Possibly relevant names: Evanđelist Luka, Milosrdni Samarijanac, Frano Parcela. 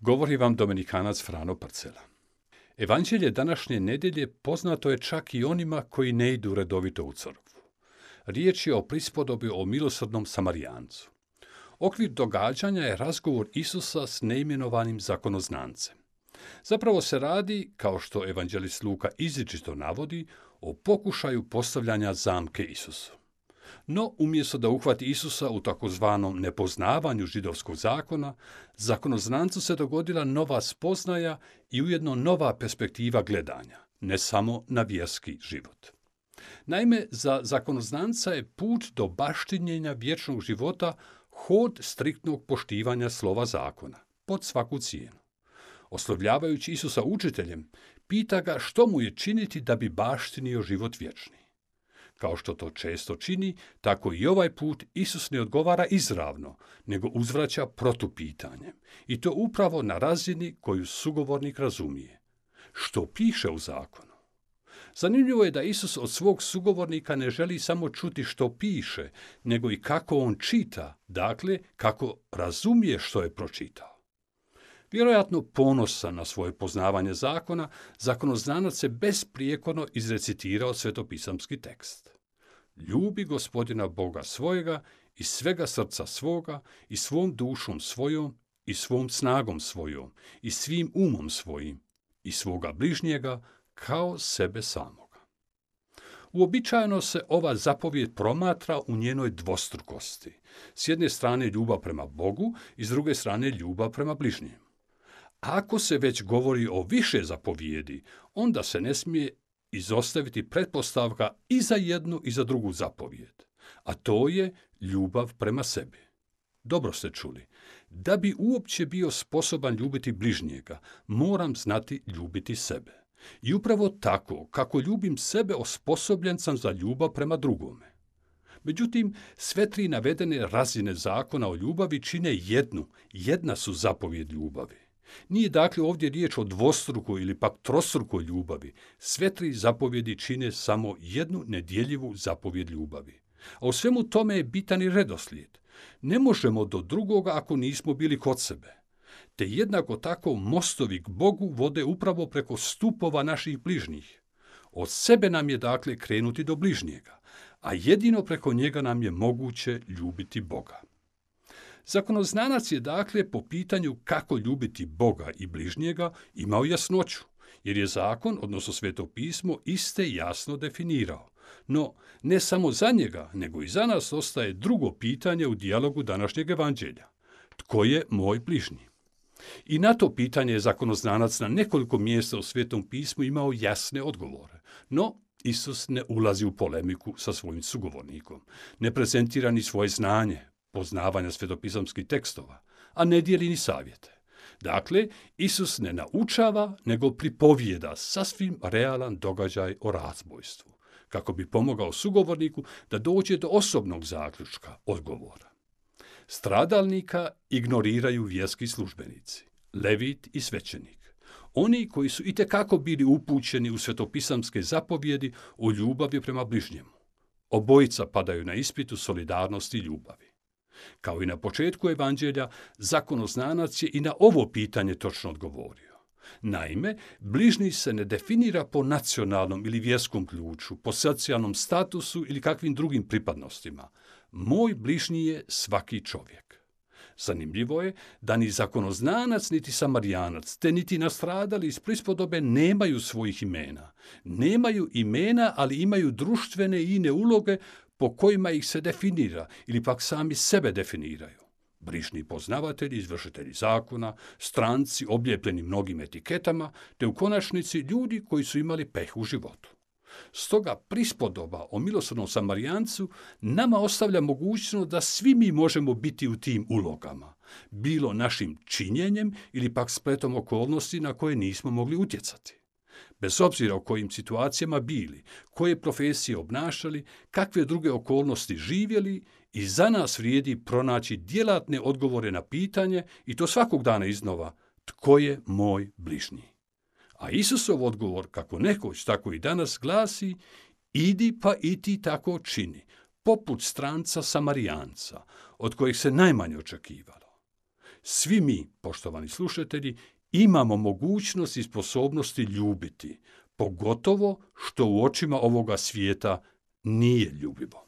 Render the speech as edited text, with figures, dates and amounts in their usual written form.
Govori vam dominikanac Frano Parcela. Evanđelje današnje nedjelje poznato je čak i onima koji ne idu redovito u crkvu. Riječ je o prispodobi o milosrdnom Samarijancu. Okvir događanja je razgovor Isusa s neimenovanim zakonoznancem. Zapravo se radi, kao što evanđelist Luka izričito navodi, o pokušaju postavljanja zamke Isusu. No, umjesto da uhvati Isusa u takozvanom nepoznavanju židovskog zakona, zakonoznancu se dogodila nova spoznaja i ujedno nova perspektiva gledanja, ne samo na vjerski život. Naime, za zakonoznanca je put do baštinjenja vječnog života hod striktnog poštivanja slova zakona, pod svaku cijenu. Oslovljavajući Isusa učiteljem, pita ga što mu je činiti da bi baštinio život vječni. Kao što to često čini, tako i ovaj put Isus ne odgovara izravno, nego uzvraća protupitanjem. I to upravo na razini koju sugovornik razumije. Što piše u zakonu? Zanimljivo je da Isus od svog sugovornika ne želi samo čuti što piše, nego i kako on čita, dakle kako razumije što je pročitao. Vjerojatno ponosan na svoje poznavanje zakona, zakonoznanac je besprijekorno izrecitirao svetopisamski tekst. Ljubi gospodina Boga svojega i svega srca svoga i svom dušom svojom i svom snagom svojom i svim umom svojim i svoga bližnjega kao sebe samoga. Uobičajeno se ova zapovijed promatra u njenoj dvostrukosti. S jedne strane ljubav prema Bogu i s druge strane ljubav prema bližnjem. Ako se već govori o više zapovijedi, onda se ne smije izostaviti pretpostavka i za jednu i za drugu zapovijed, a to je ljubav prema sebi. Dobro ste čuli. Da bi uopće bio sposoban ljubiti bližnjega, moram znati ljubiti sebe. I upravo tako, kako ljubim sebe, osposobljen sam za ljubav prema drugome. Međutim, sve tri navedene razine zakona o ljubavi čine jedna su zapovijed ljubavi. Nije dakle ovdje riječ o dvostrukoj ili pak trostrukoj ljubavi. Sve tri zapovjedi čine samo jednu nedjeljivu zapovjed ljubavi. A u svemu tome je bitan i redoslijed. Ne možemo do drugoga ako nismo bili kod sebe. Te jednako tako mostovi k Bogu vode upravo preko stupova naših bližnjih. Od sebe nam je dakle krenuti do bližnjega, a jedino preko njega nam je moguće ljubiti Boga. Zakonoznanac je dakle po pitanju kako ljubiti Boga i bližnjega imao jasnoću, jer je zakon, odnosno Sveto pismo, iste jasno definirao. No, ne samo za njega, nego i za nas ostaje drugo pitanje u dijalogu današnjeg evanđelja. Tko je moj bližnji? I na to pitanje je zakonoznanac na nekoliko mjesta u Svetom pismu imao jasne odgovore. No, Isus ne ulazi u polemiku sa svojim sugovornikom, ne prezentira ni svoje znanje, poznavanja svetopisamskih tekstova, a ne dijeli ni savjete. Dakle, Isus ne naučava, nego pripovijeda sasvim realan događaj o razbojstvu, kako bi pomogao sugovorniku da dođe do osobnog zaključka, odgovora. Stradalnika ignoriraju vjerski službenici, levit i svećenik. Oni koji su itekako bili upućeni u svetopisamske zapovjedi o ljubavi prema bližnjemu. Obojica padaju na ispitu solidarnosti i ljubavi. Kao i na početku evanđelja, zakonoznanac je i na ovo pitanje točno odgovorio. Naime, bližnji se ne definira po nacionalnom ili vjerskom ključu, po socijalnom statusu ili kakvim drugim pripadnostima. Moj bližnji je svaki čovjek. Zanimljivo je da ni zakonoznanac, niti Samarijanac, te niti nastradali iz prispodobe nemaju svojih imena. Nemaju imena, ali imaju društvene i ine uloge po kojima ih se definira ili pak sami sebe definiraju. Brižni poznavatelji, izvršitelji zakona, stranci obljepljeni mnogim etiketama, te u konačnici ljudi koji su imali peh u životu. Stoga prispodoba o milosrdnom Samarijancu nama ostavlja mogućnost da svi mi možemo biti u tim ulogama, bilo našim činjenjem ili pak spletom okolnosti na koje nismo mogli utjecati. Bez obzira u kojim situacijama bili, koje profesije obnašali, kakve druge okolnosti živjeli, i za nas vrijedi pronaći djelatne odgovore na pitanje, i to svakog dana iznova, tko je moj bližnji? A Isusov odgovor, kako nekoć, tako i danas, glasi: idi pa i ti tako čini, poput stranca Samarijanca, od kojeg se najmanje očekivalo. Svi mi, poštovani slušatelji, imamo mogućnost i sposobnosti ljubiti, pogotovo što u očima ovoga svijeta nije ljubivo.